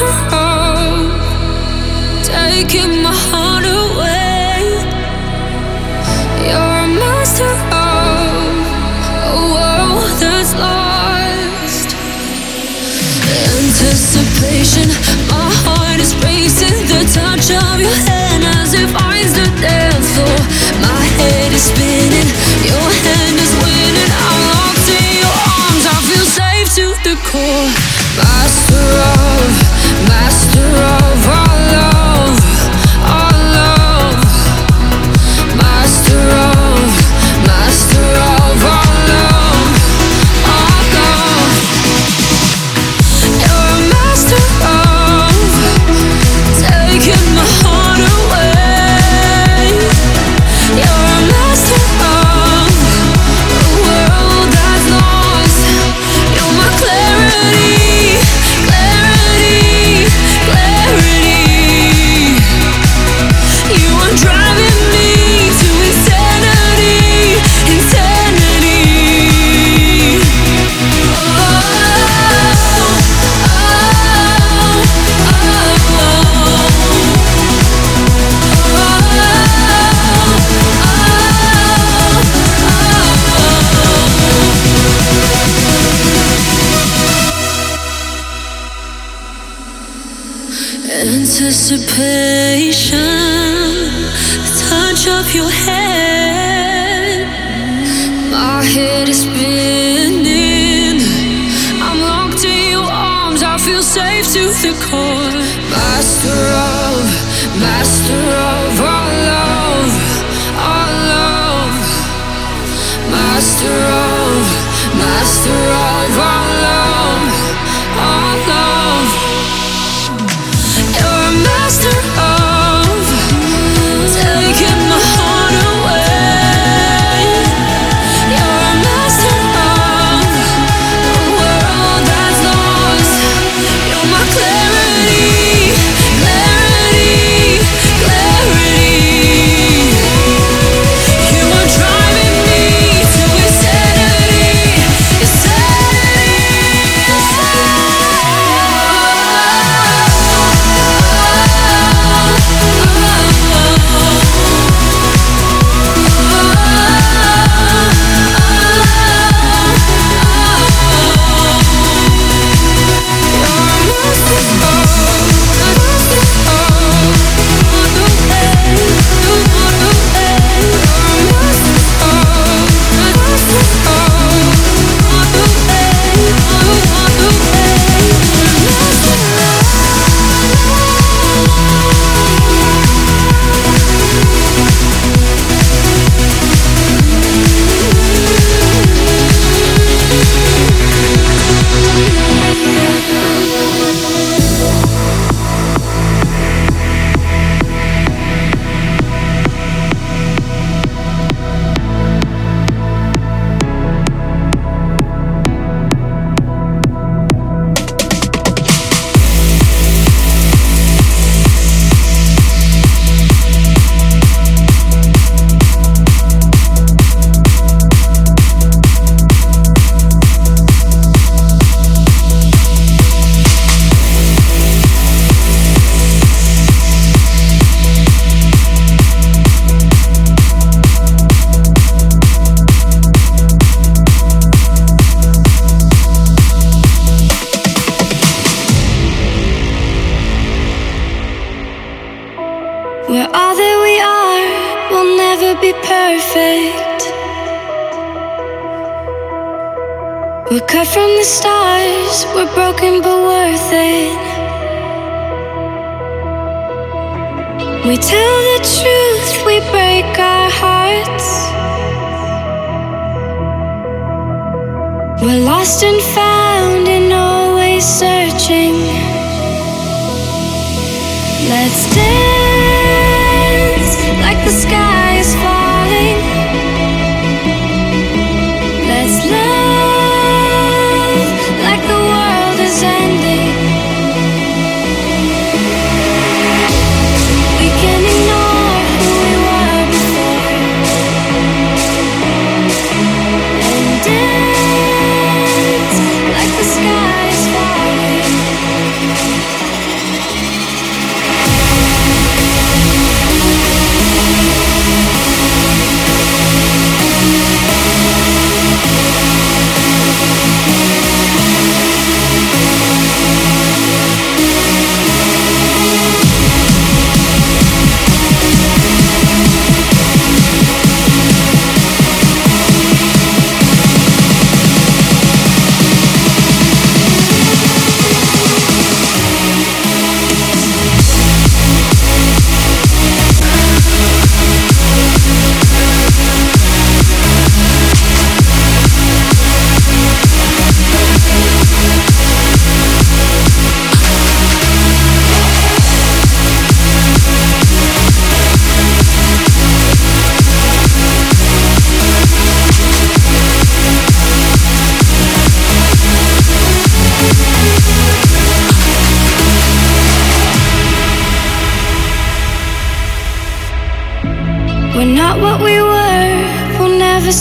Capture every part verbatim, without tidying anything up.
to hold, taking my heart away. You're a master of a world that's lost. Anticipation, my heart is racing. The touch of your hand as if eyes to dance for. My head is spinning, your hand is winning. I'm locked in your arms, I feel safe to the core. Master of, master of our love, our love. Master of, master of our love, our love. You're a master of taking my heart away. You're a master of a world that's lost. You're my clarity. Anticipation, the touch of your hand. My head is spinning, I'm locked in your arms, I feel safe to the core. Master of, master of our love, our love. Master of, master of our love, our love.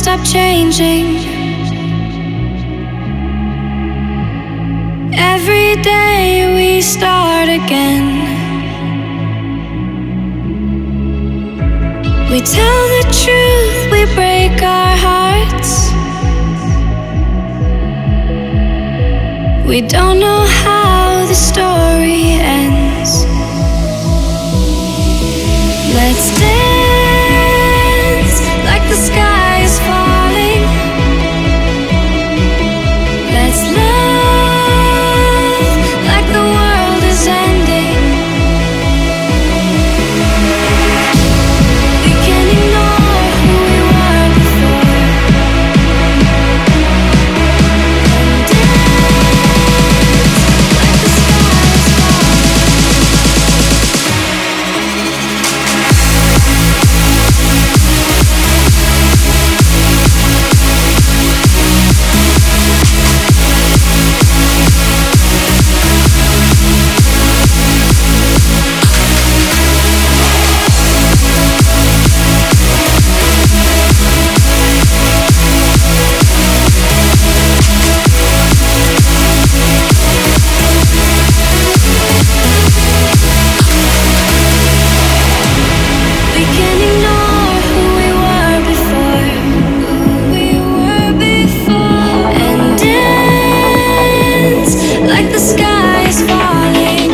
stop changing. Every day we start again. We tell the truth, we break our hearts. We don't know how the story ends. Let's dance like the sky is falling. Let's love like the world is ending. We can ignore who we were before. Dance like the sky is falling.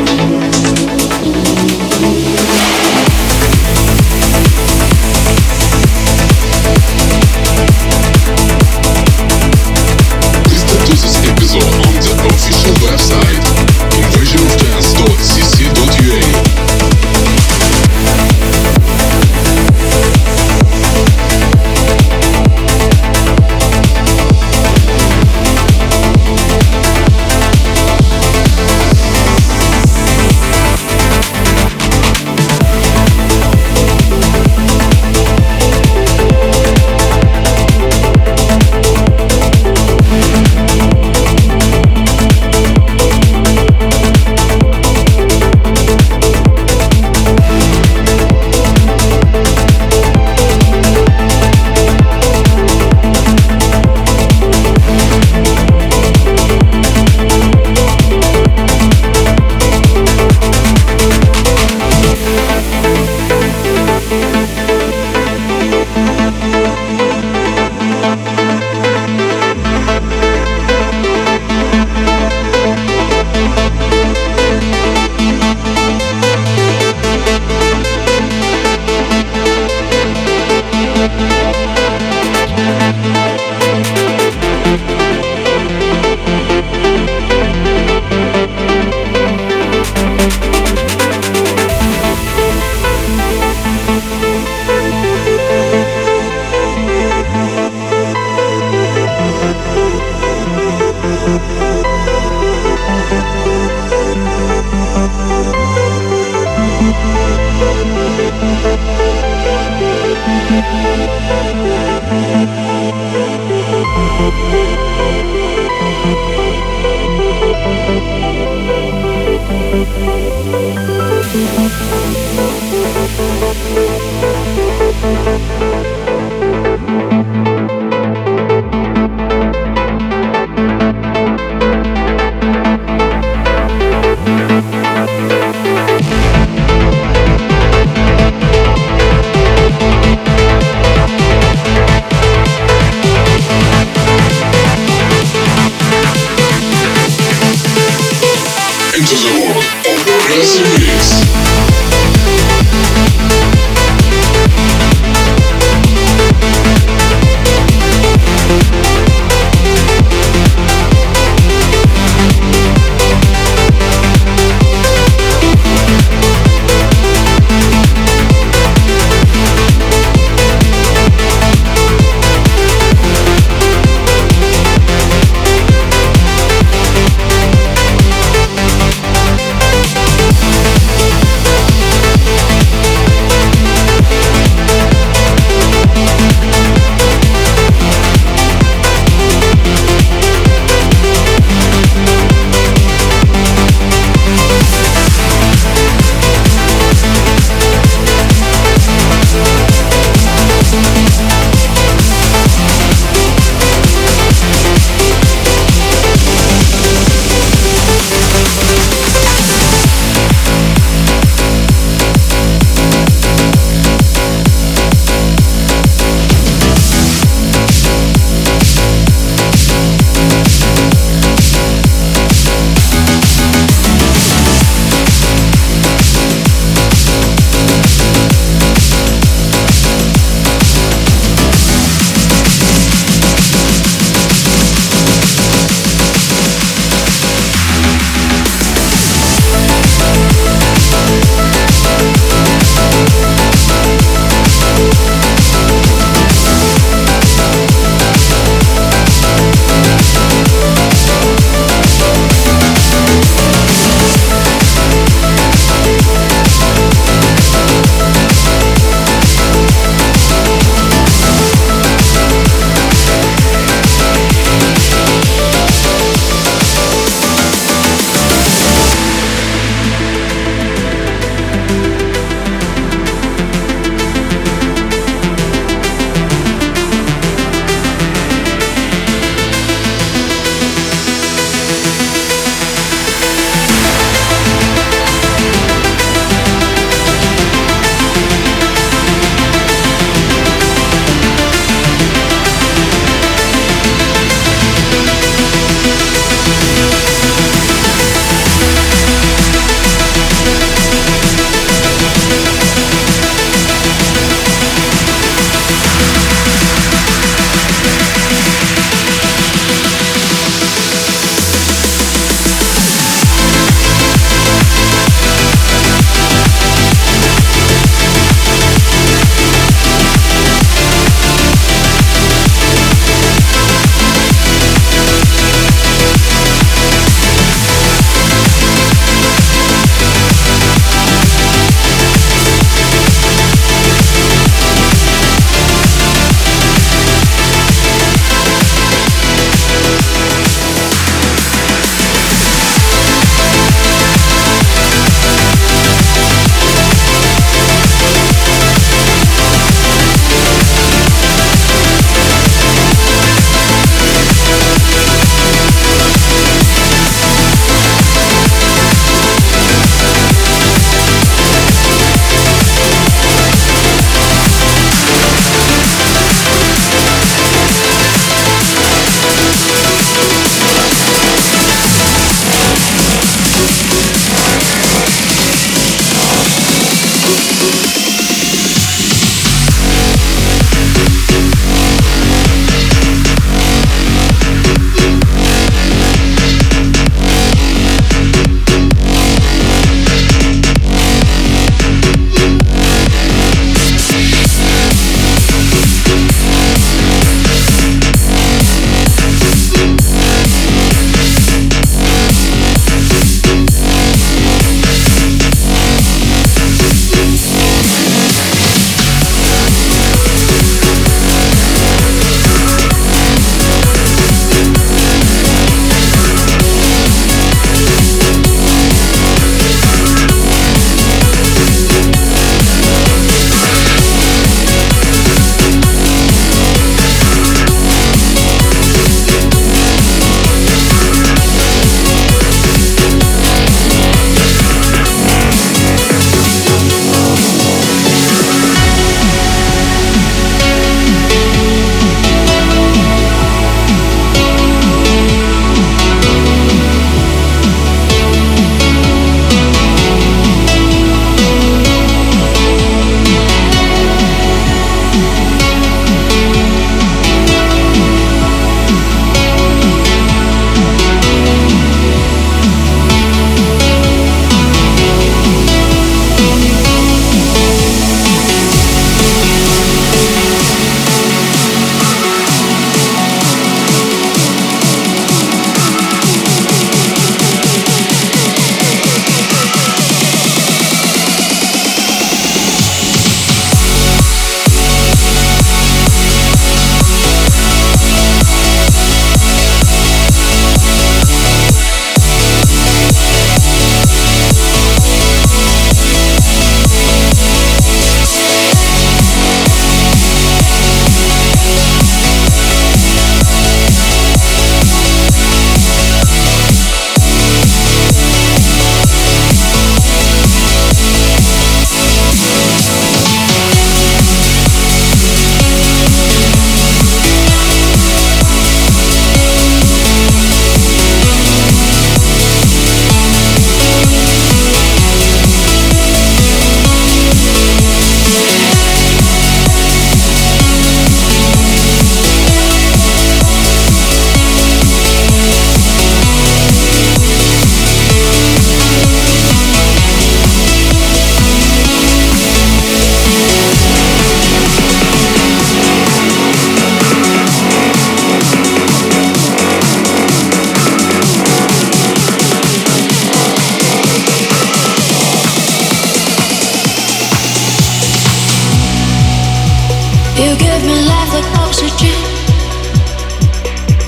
as a gin.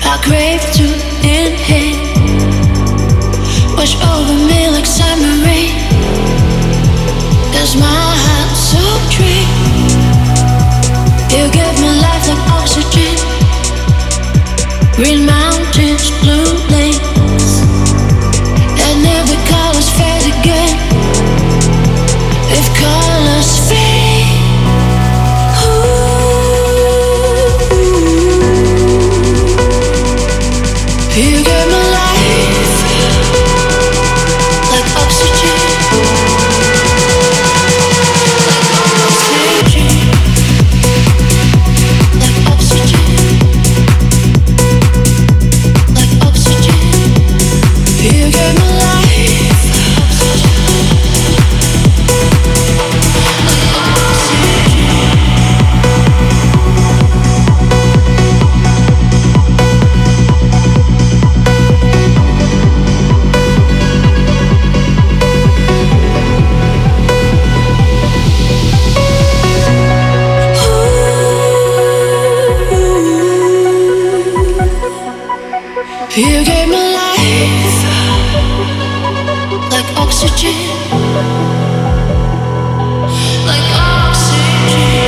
I crave to inhale. Wash over me like summer rain. Cause my heart's so drained. You give me life like oxygen. Green mountains, blue lanes, and every color's fade again. If colors fade, ooh, you gave me life like oxygen. You gave me life like oxygen, like oxygen.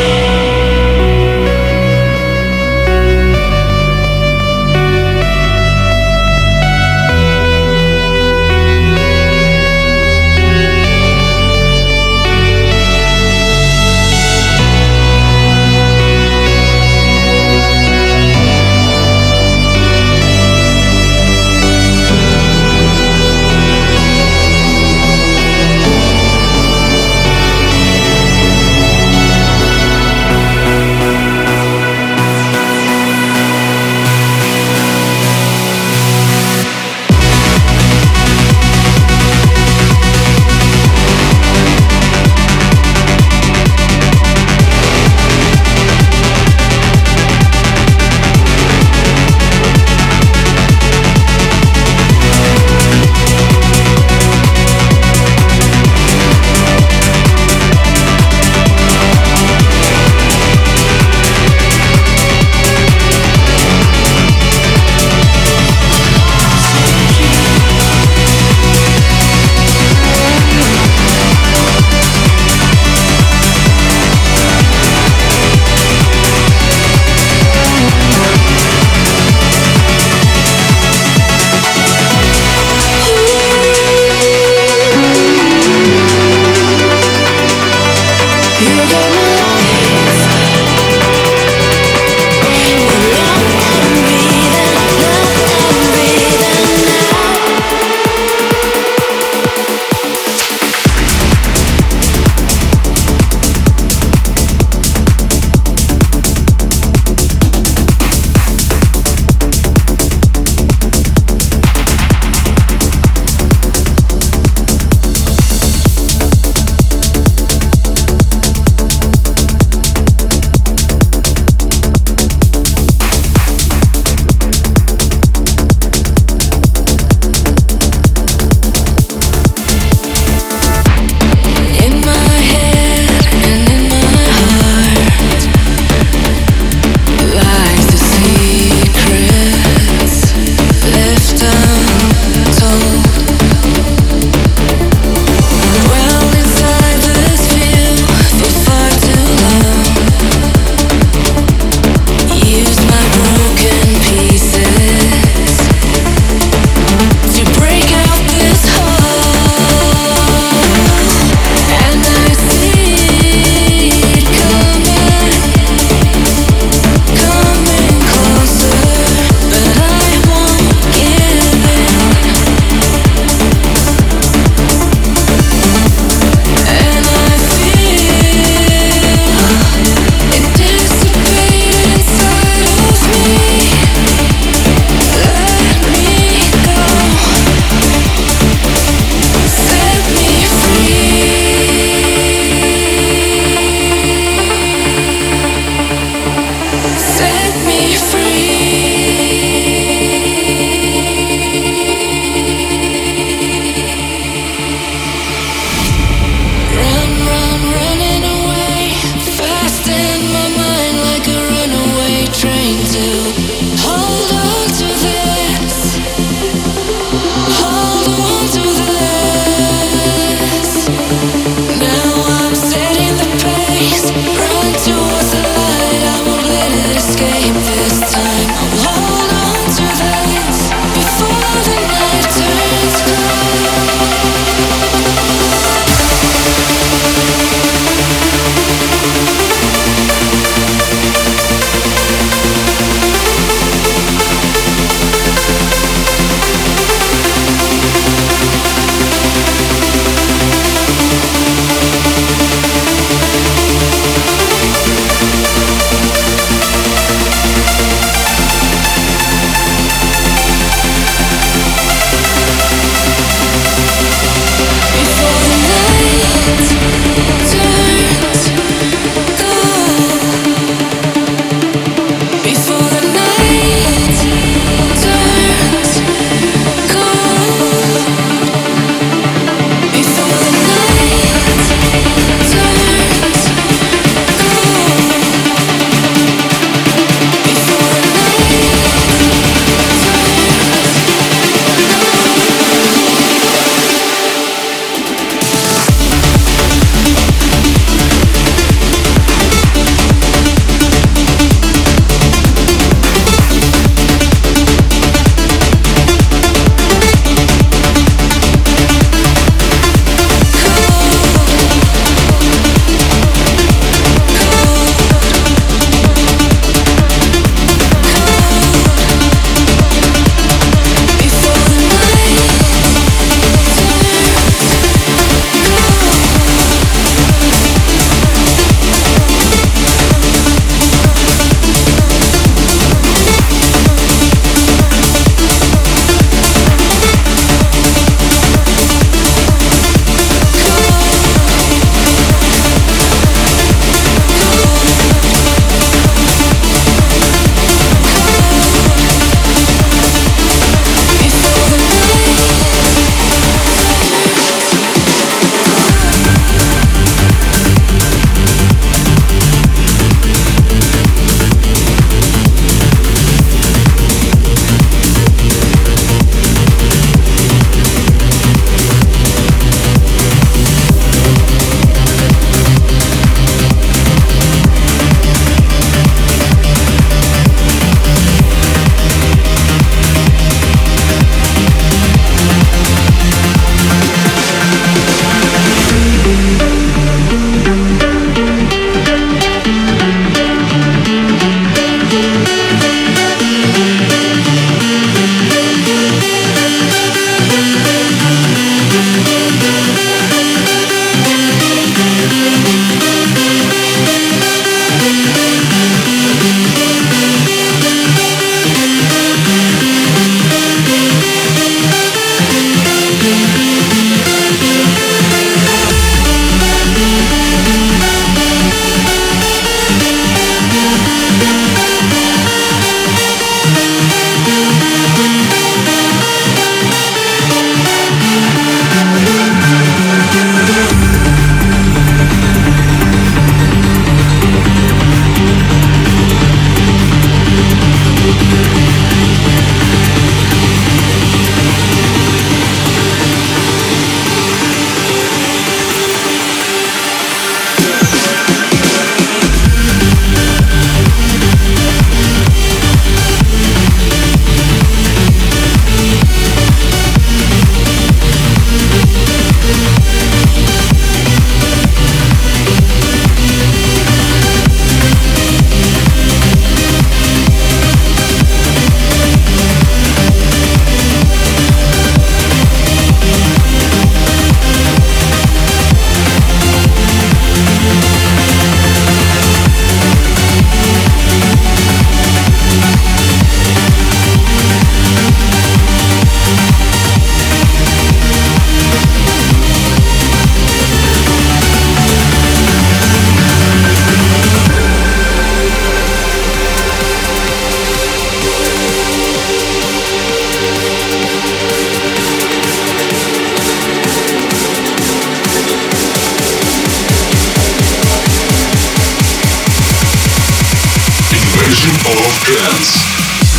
version of Dance. Someone broke your heart.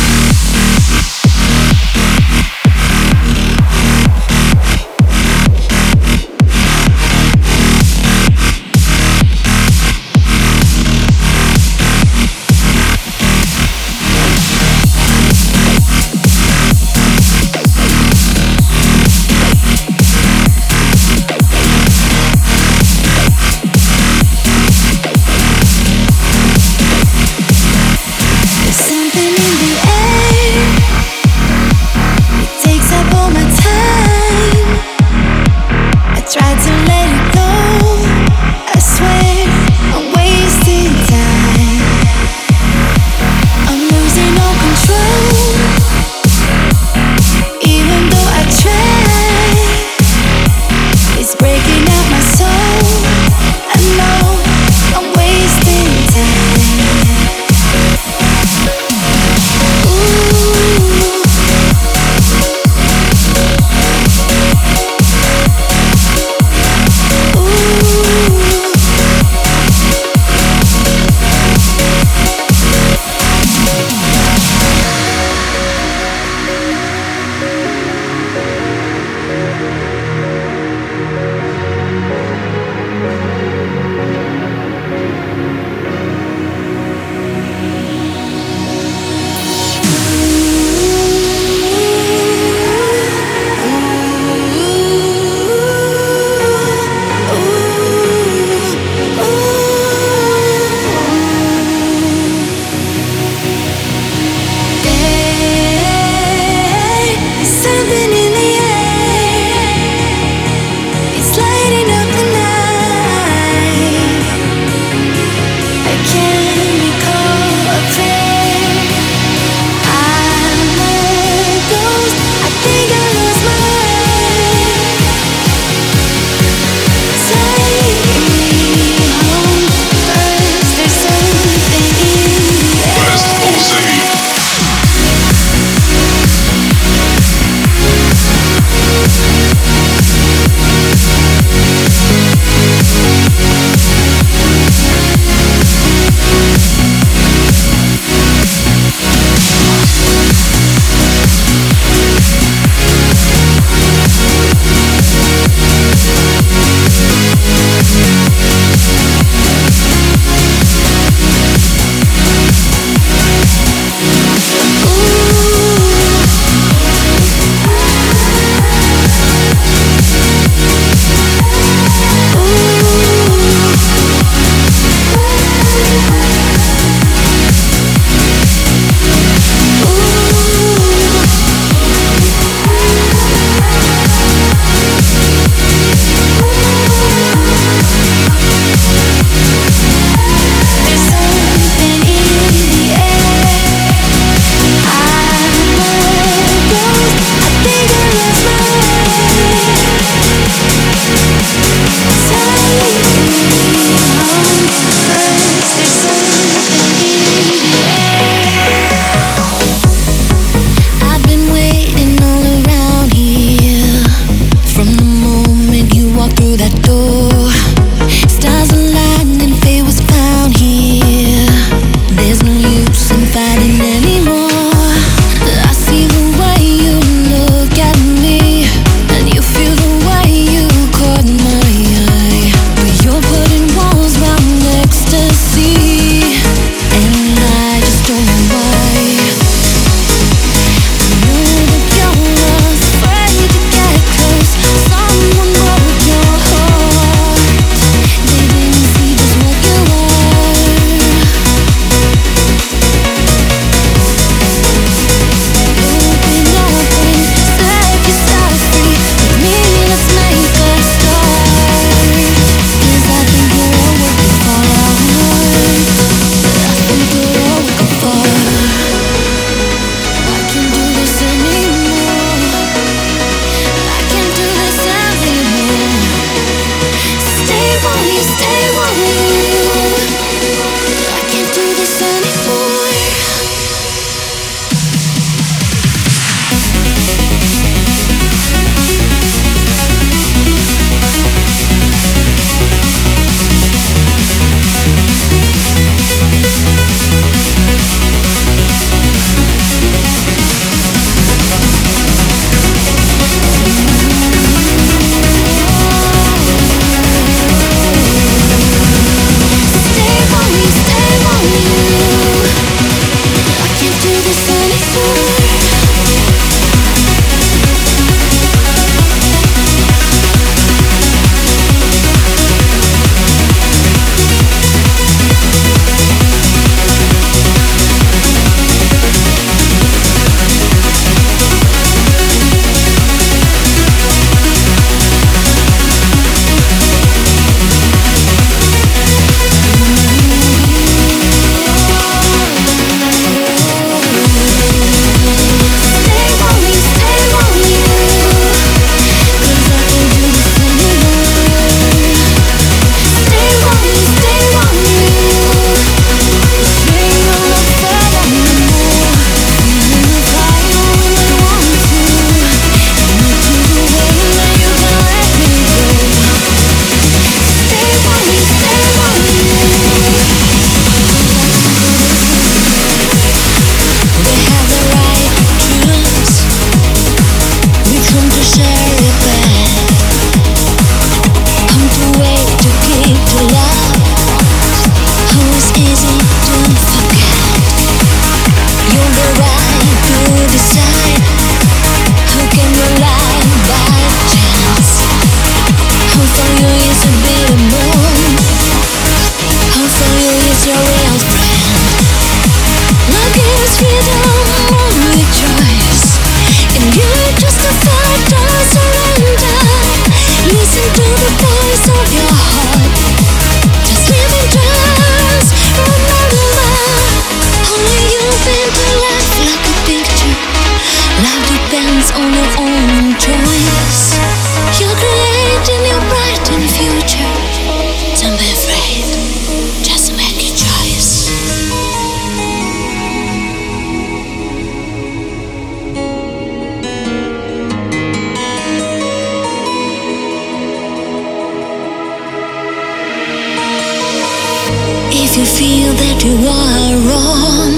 If you feel that you are wrong,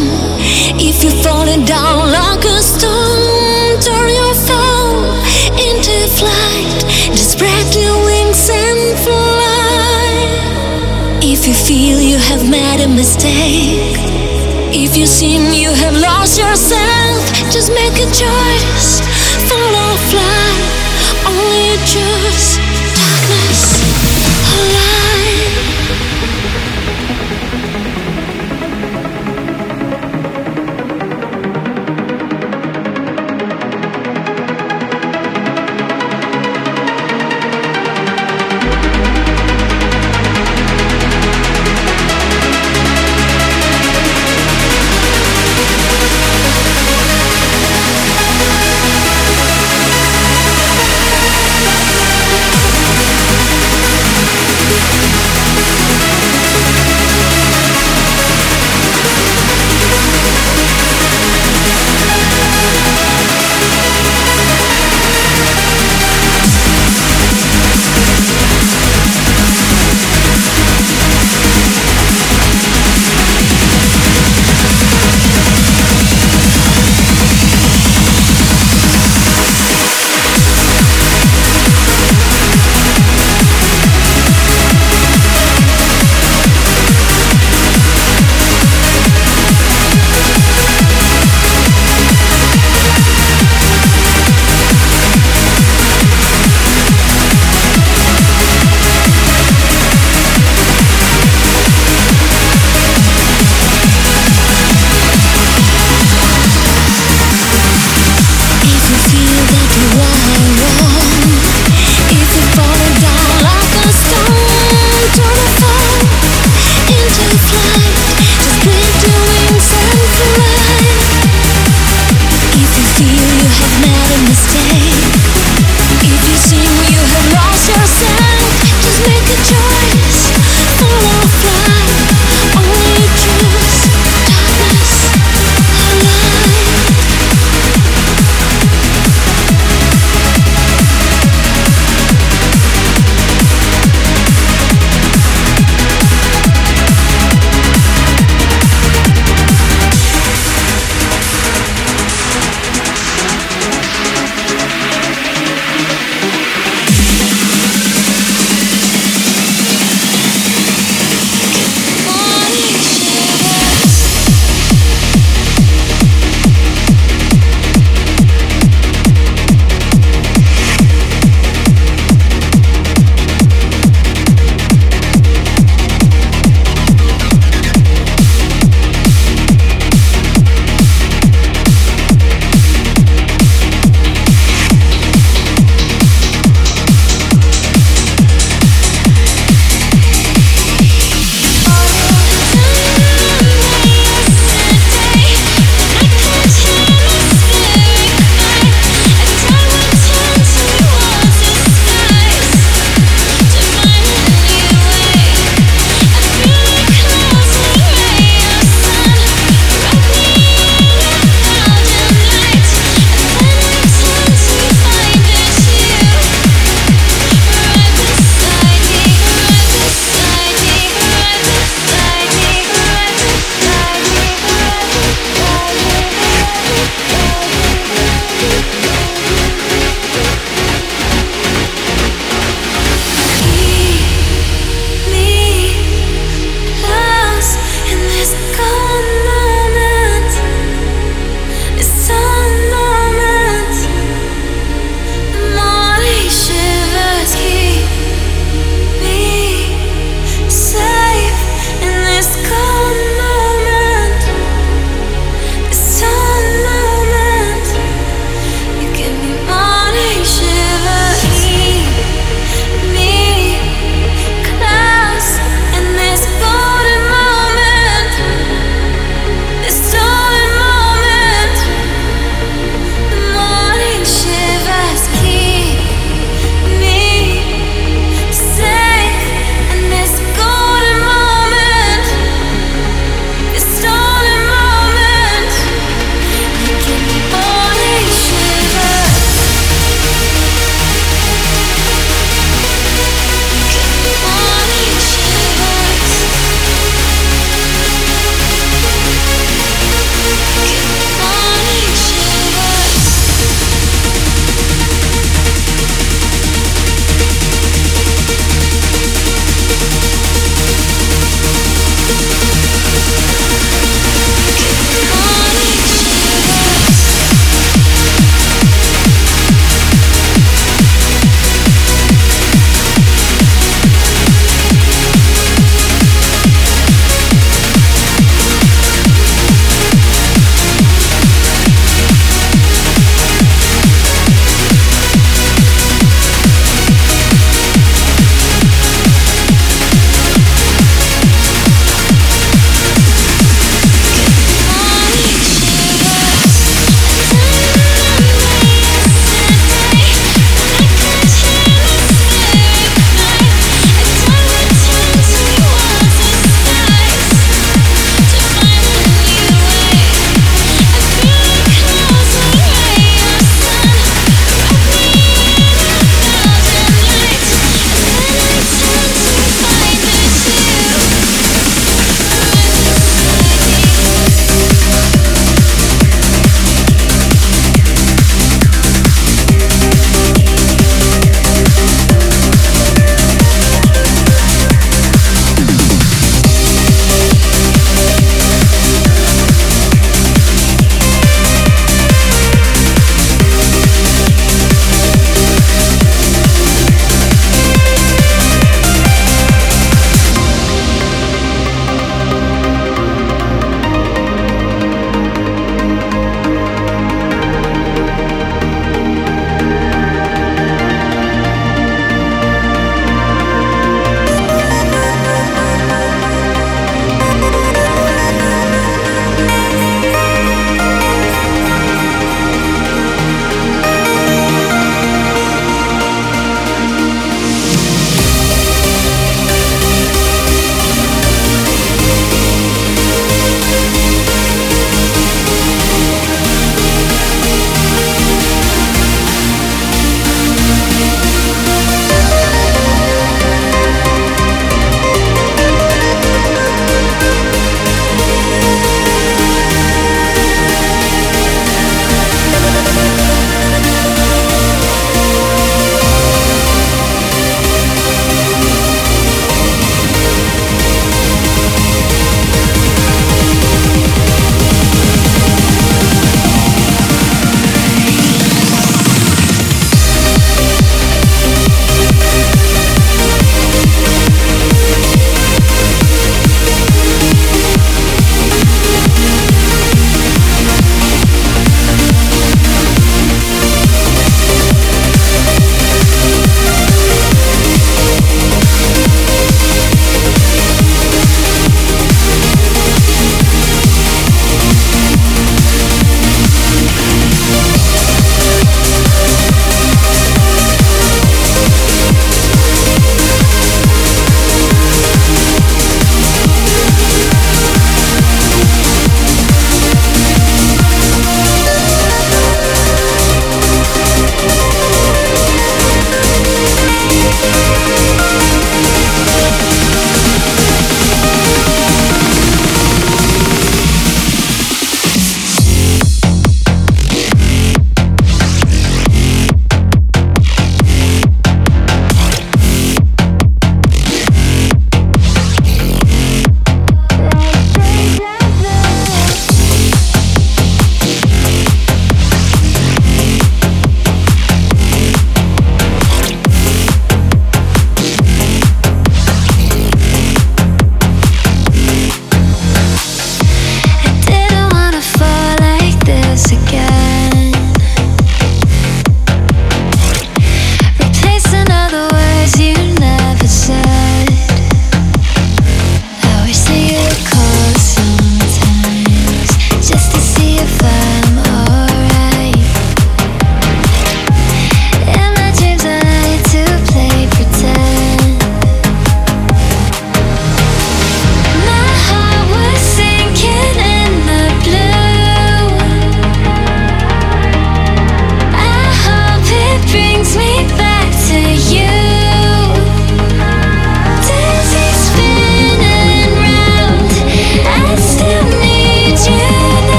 if you're falling down like a stone, turn your fall into flight, just spread your wings and fly. If you feel you have made a mistake, if you seem you have lost yourself, just make a choice, follow, fly, only choose darkness or light.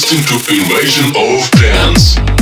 resisting to invasion of dance.